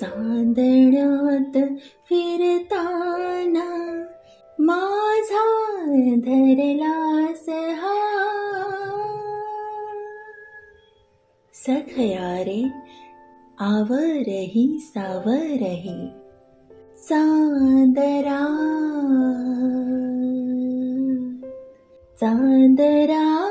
चांदण्यात फिरताना माझा धरलास सखया रे आवरही सावरही चांदरा चांदरा